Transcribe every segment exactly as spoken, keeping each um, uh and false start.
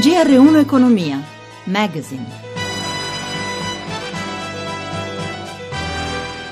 G R uno Economia Magazine.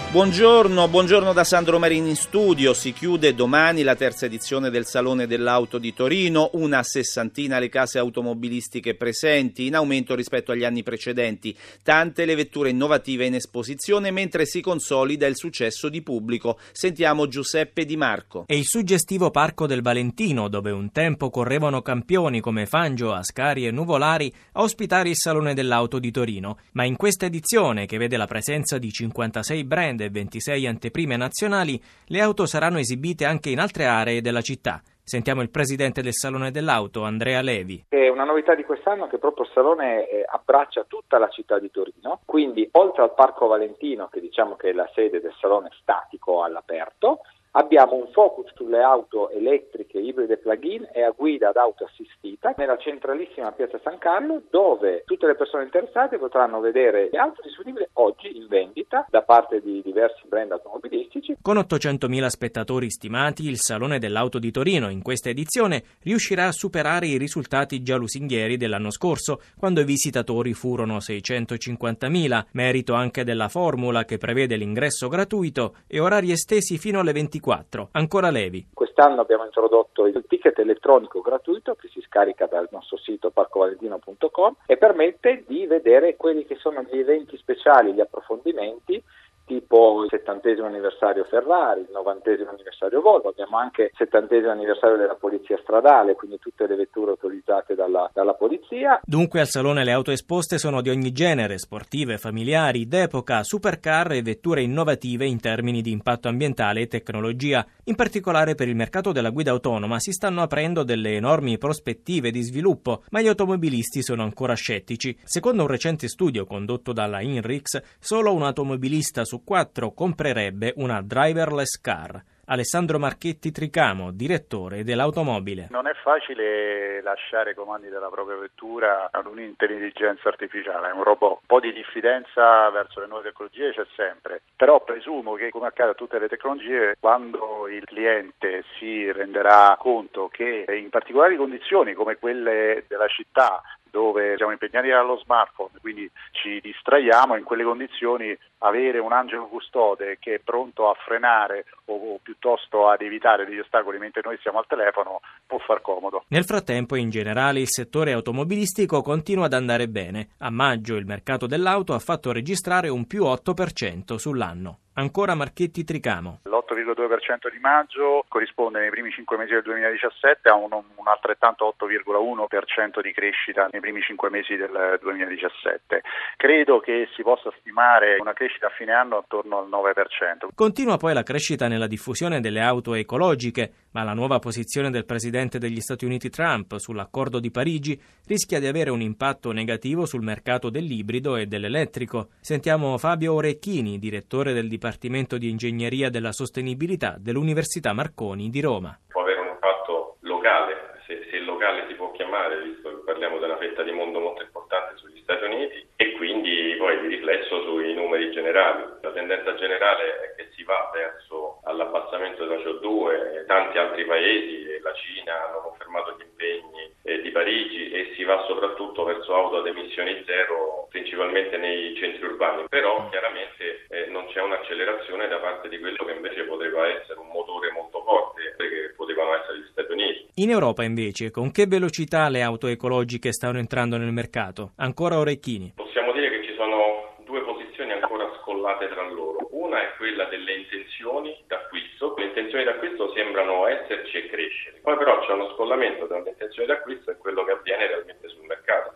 Buongiorno, buongiorno da Sandro Marini in studio. Si chiude domani la terza edizione del Salone dell'Auto di Torino, una sessantina le case automobilistiche presenti, in aumento rispetto agli anni precedenti, tante le vetture innovative in esposizione, mentre si consolida il successo di pubblico. Sentiamo Giuseppe Di Marco. E il suggestivo Parco del Valentino, dove un tempo correvano campioni come Fangio, Ascari e Nuvolari, a ospitare il Salone dell'Auto di Torino, ma in questa edizione, che vede la presenza di cinquantasei brand e ventisei anteprime nazionali, le auto saranno esibite anche in altre aree della città. Sentiamo il presidente del Salone dell'Auto, Andrea Levi. È una novità di quest'anno che proprio il Salone abbraccia tutta la città di Torino, quindi oltre al Parco Valentino, che diciamo che è la sede del Salone statico all'aperto, abbiamo un focus sulle auto elettriche, ibride plug-in e a guida ad auto assistita nella centralissima Piazza San Carlo, dove tutte le persone interessate potranno vedere le auto disponibili oggi in vendita da parte di diversi brand automobilistici. Con ottocentomila spettatori stimati, il Salone dell'Auto di Torino in questa edizione riuscirà a superare i risultati già lusinghieri dell'anno scorso, quando i visitatori furono seicentocinquantamila, merito anche della formula che prevede l'ingresso gratuito e orari estesi fino alle ventiquattro. Ancora Levi. Quest'anno abbiamo introdotto il ticket elettronico gratuito che si scarica dal nostro sito parco valentino punto com e permette di vedere quelli che sono gli eventi speciali, gli approfondimenti, tipo il settantesimo anniversario Ferrari, il novantesimo anniversario Volvo, abbiamo anche il settantesimo anniversario della polizia stradale, quindi tutte le vetture autorizzate dalla, dalla polizia. Dunque al Salone le auto esposte sono di ogni genere, sportive, familiari, d'epoca, supercar e vetture innovative in termini di impatto ambientale e tecnologia. In particolare per il mercato della guida autonoma si stanno aprendo delle enormi prospettive di sviluppo, ma gli automobilisti sono ancora scettici. Secondo un recente studio condotto dalla Inrix, solo un automobilista su quattro comprerebbe una driverless car. Alessandro Marchetti Tricamo, direttore dell'automobile. Non è facile lasciare i comandi della propria vettura ad un'intelligenza artificiale, a un robot. Un po' di diffidenza verso le nuove tecnologie c'è sempre, però presumo che, come accade a tutte le tecnologie, quando il cliente si renderà conto che in particolari condizioni come quelle della città, dove siamo impegnati dallo smartphone, quindi ci distraiamo, in quelle condizioni avere un angelo custode che è pronto a frenare o, o piuttosto ad evitare degli ostacoli mentre noi siamo al telefono può far comodo. Nel frattempo in generale il settore automobilistico continua ad andare bene. A maggio il mercato dell'auto ha fatto registrare un più otto per cento sull'anno. Ancora Marchetti Tricamo. l'otto virgola due per cento di maggio corrisponde nei primi cinque mesi del duemiladiciassette a un, un altrettanto otto virgola uno per cento di crescita nei primi cinque mesi del duemiladiciassette. Credo che si possa stimare una crescita a fine anno attorno al nove per cento. Continua poi la crescita nella diffusione delle auto ecologiche, ma la nuova posizione del presidente degli Stati Uniti Trump sull'accordo di Parigi rischia di avere un impatto negativo sul mercato dell'ibrido e dell'elettrico. Sentiamo Fabio Orecchini, direttore del Dipartimento Dipartimento di Ingegneria della Sostenibilità dell'Università Marconi di Roma. Può avere un impatto locale, se, se locale si può chiamare, visto che parliamo della fetta di mondo molto importante sugli Stati Uniti, e quindi poi di riflesso sui numeri generali. La tendenza generale è che si va verso all'abbassamento della C O due, tanti altri paesi, la Cina, hanno confermato gli impegni eh, di Parigi, e si va soprattutto verso auto ad emissioni zero, principalmente nei centri urbani, però chiaramente eh, non c'è un'accelerazione da parte di quello che invece poteva essere un motore molto forte, che potevano essere gli Stati Uniti. In Europa invece, con che velocità le auto ecologiche stanno entrando nel mercato? Ancora Orecchini. Possiamo dire che ci sono due posizioni ancora scollate tra loro. Una è quella delle intenzioni d'acquisto. Le intenzioni d'acquisto sembrano esserci e crescere. Poi però c'è uno scollamento tra le intenzioni d'acquisto e quello che avviene realmente sul mercato.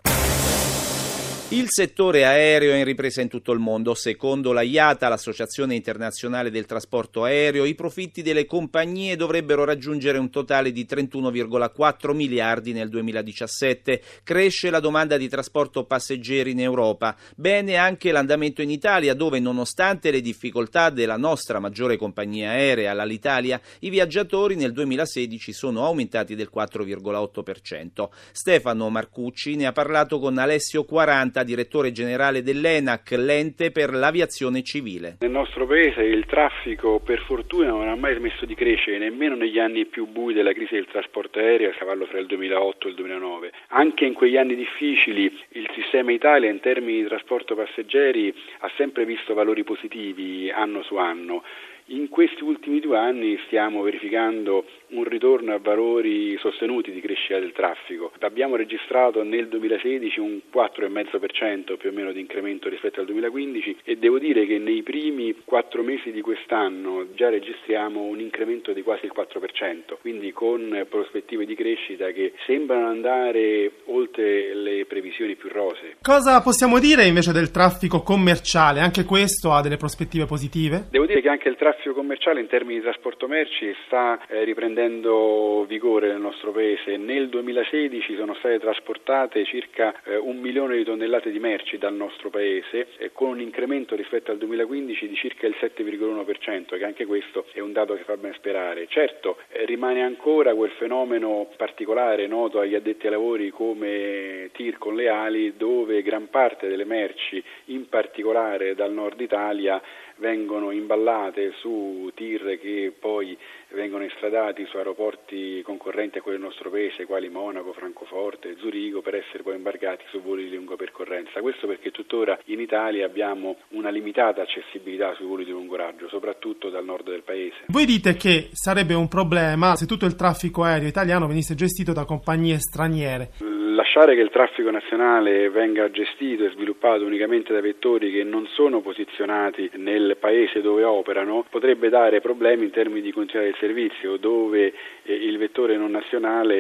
Il settore aereo è in ripresa in tutto il mondo. Secondo la I A T A, l'Associazione Internazionale del Trasporto Aereo, i profitti delle compagnie dovrebbero raggiungere un totale di trentuno virgola quattro miliardi nel duemiladiciassette. Cresce la domanda di trasporto passeggeri in Europa. Bene anche l'andamento in Italia, dove nonostante le difficoltà della nostra maggiore compagnia aerea, l'Alitalia, i viaggiatori nel duemilasedici sono aumentati del quattro virgola otto per cento. Stefano Marcucci ne ha parlato con Alessio Quaranta, diventa direttore generale dell'ENAC, l'ente per l'aviazione civile. Nel nostro paese il traffico per fortuna non ha mai smesso di crescere, nemmeno negli anni più bui della crisi del trasporto aereo, a cavallo tra il duemilaotto e il duemilanove. Anche in quegli anni difficili il sistema Italia in termini di trasporto passeggeri ha sempre visto valori positivi anno su anno. In questi ultimi due anni stiamo verificando un ritorno a valori sostenuti di crescita del traffico. Abbiamo registrato nel duemilasedici un quattro virgola cinque per cento più o meno di incremento rispetto al duemilaquindici e devo dire che nei primi quattro mesi di quest'anno già registriamo un incremento di quasi il quattro per cento, quindi con prospettive di crescita che sembrano andare oltre le previsioni più rosee. Cosa possiamo dire invece del traffico commerciale? Anche questo ha delle prospettive positive? Devo dire che anche il traffico Il traffico commerciale in termini di trasporto merci sta eh, riprendendo vigore nel nostro paese. Nel duemilasedici sono state trasportate circa eh, un milione di tonnellate di merci dal nostro paese, eh, con un incremento rispetto al duemilaquindici di circa il sette virgola uno per cento, che anche questo è un dato che fa ben sperare. Certo, eh, rimane ancora quel fenomeno particolare noto agli addetti ai lavori come tir con le ali, dove gran parte delle merci, in particolare dal nord Italia, vengono imballate su tir che poi vengono estradati su aeroporti concorrenti a quelli del nostro paese, quali Monaco, Francoforte, Zurigo, per essere poi imbarcati su voli di lunga percorrenza. Questo perché tuttora in Italia abbiamo una limitata accessibilità sui voli di lungo raggio, soprattutto dal nord del paese. Voi dite che sarebbe un problema se tutto il traffico aereo italiano venisse gestito da compagnie straniere. Lasciare che il traffico nazionale venga gestito e sviluppato unicamente da vettori che non sono posizionati nel paese dove operano potrebbe dare problemi in termini di continuità del servizio, dove eh, il vettore non nazionale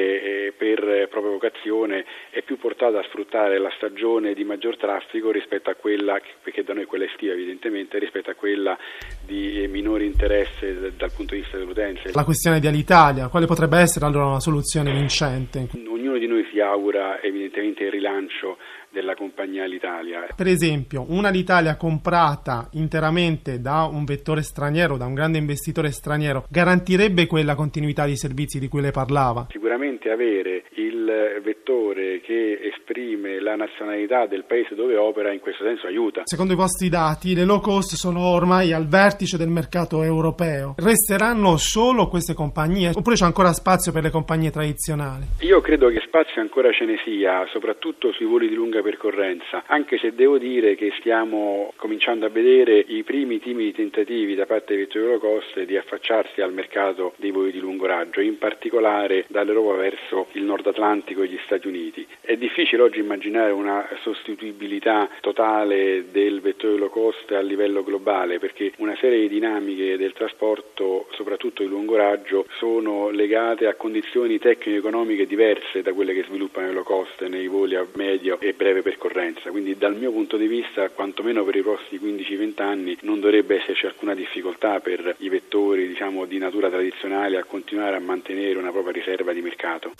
eh, per propria vocazione è più portato a sfruttare la stagione di maggior traffico rispetto a quella, che, perché da noi è quella estiva evidentemente, rispetto a quella di eh, minore interesse d- dal punto di vista dell'utenza. La questione di Alitalia, quale potrebbe essere allora una soluzione vincente? Ognuno di noi si augura evidentemente il rilancio della compagnia Alitalia. Per esempio, un'Alitalia comprata interamente da un vettore straniero, da un grande investitore straniero, garantirebbe quella continuità di servizi di cui lei parlava? Sicuramente avere il vettore che esprime la nazionalità del paese dove opera in questo senso aiuta. Secondo i vostri dati, le low cost sono ormai al vertice del mercato europeo. Resteranno solo queste compagnie oppure c'è ancora spazio per le compagnie tradizionali? Io credo che spazio ancora ce ne sia, soprattutto sui voli di lunga percorrenza, anche se devo dire che stiamo cominciando a vedere i primi timidi tentativi da parte dei vettori low cost di affacciarsi al mercato dei voli di lungo raggio, in particolare dall'Europa verso il Nord Atlantico e gli Stati Uniti. È difficile oggi immaginare una sostituibilità totale del vettore low cost a livello globale, perché una serie di dinamiche del trasporto, soprattutto di lungo raggio, sono legate a condizioni tecnico-economiche diverse da quelle che sviluppano i low cost nei voli a medio e breve percorrenza, quindi dal mio punto di vista quantomeno per i prossimi quindici venti anni non dovrebbe esserci alcuna difficoltà per i vettori diciamo di natura tradizionale a continuare a mantenere una propria riserva di mercato.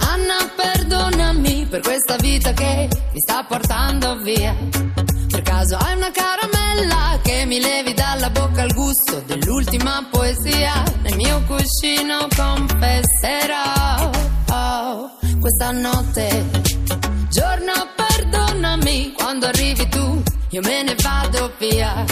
Anna, perdonami per questa vita che mi sta portando via. Hai una caramella che mi levi dalla bocca al gusto dell'ultima poesia. Nel mio cuscino confesserò, oh, questa notte. Giorno, perdonami quando arrivi tu, io me ne vado via.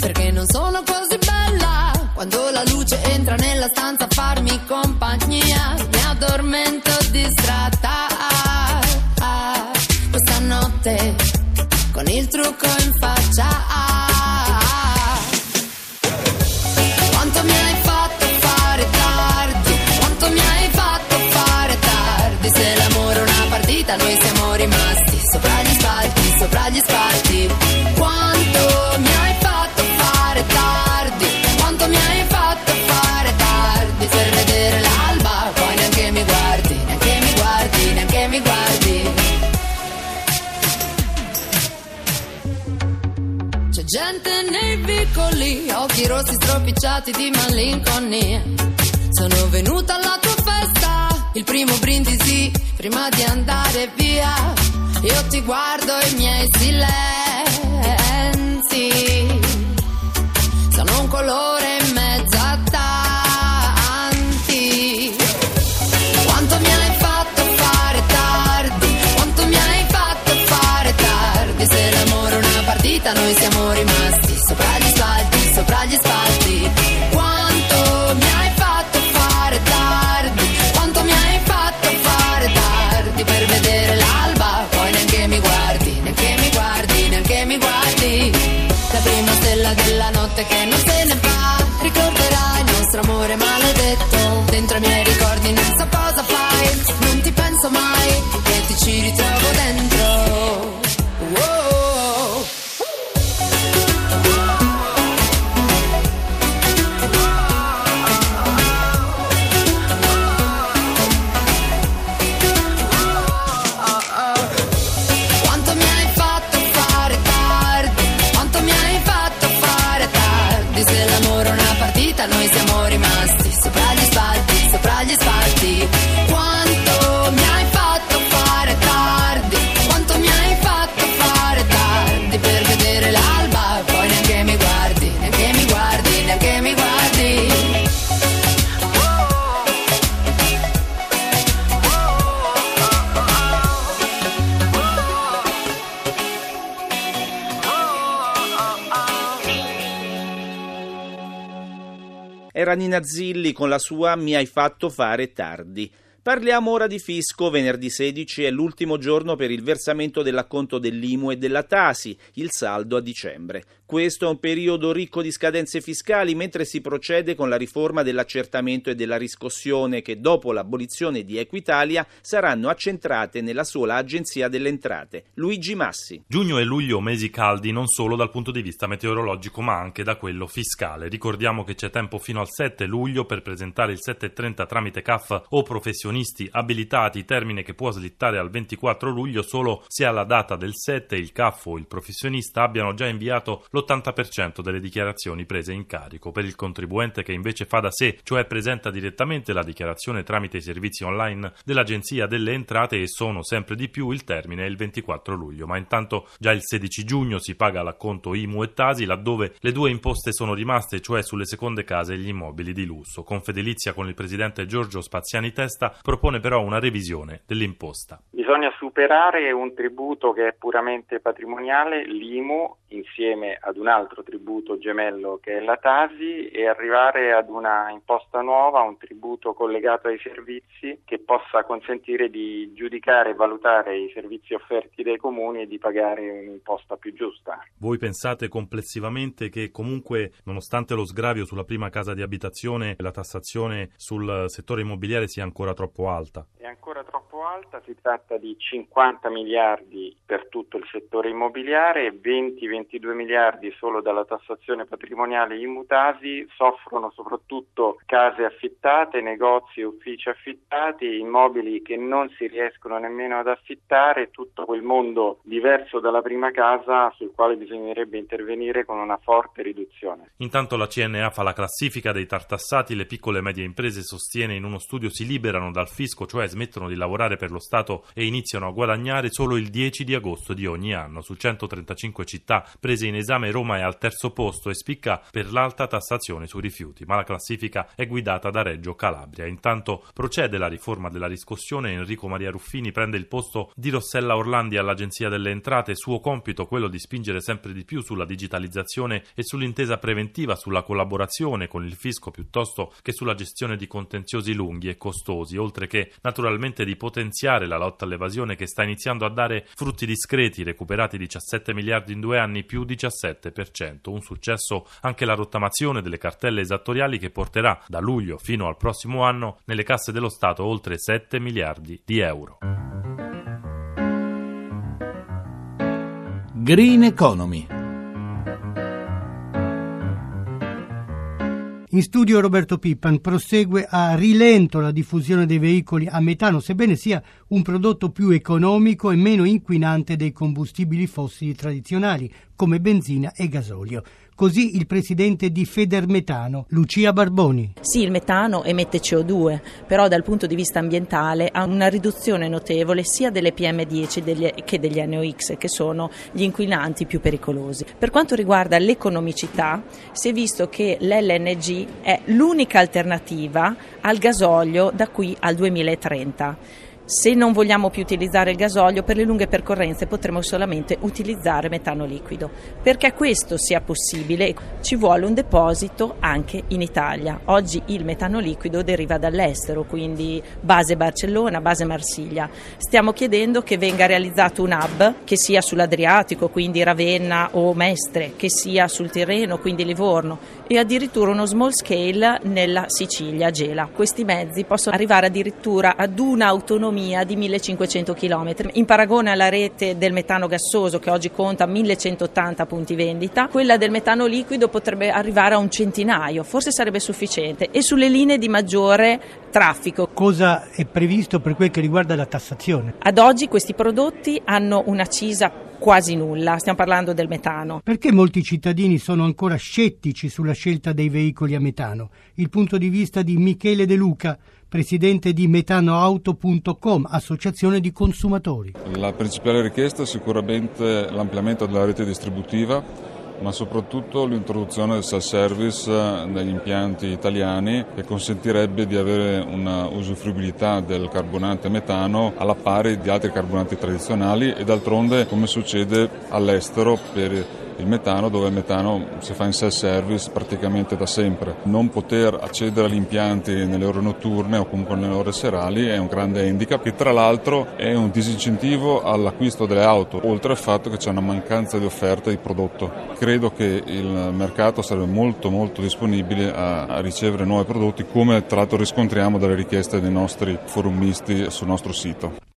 Perché non sono così bella quando la luce entra nella stanza a farmi compagnia. Mi addormento distratta, ah, ah, questa notte. Con il trucco in faccia, ah, quanto mi hai fatto fare tardi, quanto mi hai fatto fare tardi. Se l'amore è una partita, noi siamo rimasti sopra gli spalti, sopra gli spalti. Quanto mi hai fatto fare tardi, quanto mi hai fatto fare tardi. Per vedere l'alba, poi neanche mi guardi, neanche mi guardi, neanche mi guardi. Gente nei vicoli, occhi rossi stropicciati di malinconia. Sono venuta alla tua festa, il primo brindisi prima di andare via. Io ti guardo e i miei silenzi ragazzi sono un colore in mezzo a tanti. Quanto mi hai fatto fare tardi, quanto mi hai fatto fare tardi. Se l'amore è una partita noi siamo rimasti sopra gli spalti, sopra gli spalti. Quanto mi hai fatto fare tardi, quanto mi hai fatto fare tardi. Per vedere l'alba poi neanche mi guardi, neanche mi guardi, neanche mi guardi. La prima stella della notte che non se ne va, ricorderai il nostro amore maledetto. Dentro i miei ricordi non so cosa fai, non ti penso mai che ti ci ritrovo dentro. Noi siamo rimasti sopra gli spalti, sopra gli spalti. Quanto mi hai fatto fare tardi, quanto mi hai fatto fare tardi. Per vedere l'alba poi neanche mi guardi, neanche mi guardi, neanche mi guardi. Era Nina Zilli con la sua Mi hai fatto fare tardi. Parliamo ora di fisco. Venerdì sedici è l'ultimo giorno per il versamento dell'acconto dell'I M U e della Tasi, il saldo a dicembre. Questo è un periodo ricco di scadenze fiscali, mentre si procede con la riforma dell'accertamento e della riscossione che, dopo l'abolizione di Equitalia, saranno accentrate nella sola Agenzia delle Entrate. Luigi Massi. Giugno e luglio mesi caldi non solo dal punto di vista meteorologico ma anche da quello fiscale. Ricordiamo che c'è tempo fino al sette luglio per presentare il sette e trenta tramite C A F o professionisti abilitati, termine che può slittare al ventiquattro luglio solo se alla data del sette il C A F o il professionista abbiano già inviato l'ottanta per cento delle dichiarazioni prese in carico. Per il contribuente che invece fa da sé, cioè presenta direttamente la dichiarazione tramite i servizi online dell'Agenzia delle Entrate, e sono sempre di più, il termine è il ventiquattro luglio. Ma intanto già il sedici giugno si paga l'acconto I M U e Tasi, laddove le due imposte sono rimaste, cioè sulle seconde case e gli immobili di lusso. Con Fedelizia, con il presidente Giorgio Spaziani Testa, propone però una revisione dell'imposta. Bisogna superare un tributo che è puramente patrimoniale, l'I M U, insieme ad un altro tributo gemello che è la Tasi, e arrivare ad una imposta nuova, un tributo collegato ai servizi, che possa consentire di giudicare e valutare i servizi offerti dai comuni e di pagare un'imposta più giusta. Voi pensate complessivamente che comunque, nonostante lo sgravio sulla prima casa di abitazione, la tassazione sul settore immobiliare sia ancora troppo alta? È ancora troppo alta, si tratta di cinquanta miliardi per tutto il settore immobiliare e venti ventidue miliardi solo dalla tassazione patrimoniale. I mutasi soffrono soprattutto case affittate, negozi e uffici affittati, immobili che non si riescono nemmeno ad affittare, tutto quel mondo diverso dalla prima casa sul quale bisognerebbe intervenire con una forte riduzione. Intanto la C N A fa la classifica dei tartassati, le piccole e medie imprese, sostiene in uno studio, si liberano dal fisco, cioè smettono di lavorare per lo Stato e iniziano a guadagnare solo il dieci di agosto di ogni anno. Su centotrentacinque città prese in esame Roma è al terzo posto e spicca per l'alta tassazione sui rifiuti, ma la classifica è guidata da Reggio Calabria. Intanto procede la riforma della riscossione. Enrico Maria Ruffini prende il posto di Rossella Orlandi all'Agenzia delle Entrate, suo compito quello di spingere sempre di più sulla digitalizzazione e sull'intesa preventiva, sulla collaborazione con il fisco piuttosto che sulla gestione di contenziosi lunghi e costosi, oltre che naturalmente di potenziare la lotta all'evasione che sta iniziando a dare frutti discreti, recuperati diciassette miliardi in due anni, più diciassette per cento. Un successo anche la rottamazione delle cartelle esattoriali, che porterà da luglio fino al prossimo anno nelle casse dello Stato oltre sette miliardi di euro. Green Economy. In studio Roberto Pippan. Prosegue a rilento la diffusione dei veicoli a metano, sebbene sia un prodotto più economico e meno inquinante dei combustibili fossili tradizionali, come benzina e gasolio. Così il presidente di Federmetano, Lucia Barboni. Sì, il metano emette C O due, però dal punto di vista ambientale ha una riduzione notevole sia delle P M dieci che degli N O X, che sono gli inquinanti più pericolosi. Per quanto riguarda l'economicità, si è visto che l'L N G è l'unica alternativa al gasolio da qui al duemilatrenta. Se non vogliamo più utilizzare il gasolio per le lunghe percorrenze potremo solamente utilizzare metano liquido. Perché questo sia possibile ci vuole un deposito anche in Italia. Oggi il metano liquido deriva dall'estero, quindi base Barcellona, base Marsiglia. Stiamo chiedendo che venga realizzato un hub che sia sull'Adriatico, quindi Ravenna o Mestre, che sia sul Tirreno, quindi Livorno, e addirittura uno small scale nella Sicilia, Gela. Questi mezzi possono arrivare addirittura ad un'autonomia di millecinquecento chilometri, in paragone alla rete del metano gassoso che oggi conta millecentottanta punti vendita, quella del metano liquido potrebbe arrivare a un centinaio, forse sarebbe sufficiente, e sulle linee di maggiore traffico. Cosa è previsto per quel che riguarda la tassazione? Ad oggi questi prodotti hanno un'accisa quasi nulla, stiamo parlando del metano. Perché molti cittadini sono ancora scettici sulla scelta dei veicoli a metano? Il punto di vista di Michele De Luca, presidente di metanoauto punto com, associazione di consumatori. La principale richiesta è sicuramente l'ampliamento della rete distributiva, ma soprattutto l'introduzione del self-service negli impianti italiani, che consentirebbe di avere una usufruibilità del carburante metano alla pari di altri carburanti tradizionali, e d'altronde come succede all'estero per il metano, dove il metano si fa in self-service praticamente da sempre. Non poter accedere agli impianti nelle ore notturne o comunque nelle ore serali è un grande handicap, che tra l'altro è un disincentivo all'acquisto delle auto, oltre al fatto che c'è una mancanza di offerta di prodotto. Credo che il mercato sarebbe molto molto disponibile a, a ricevere nuovi prodotti, come tra l'altro riscontriamo dalle richieste dei nostri forumisti sul nostro sito.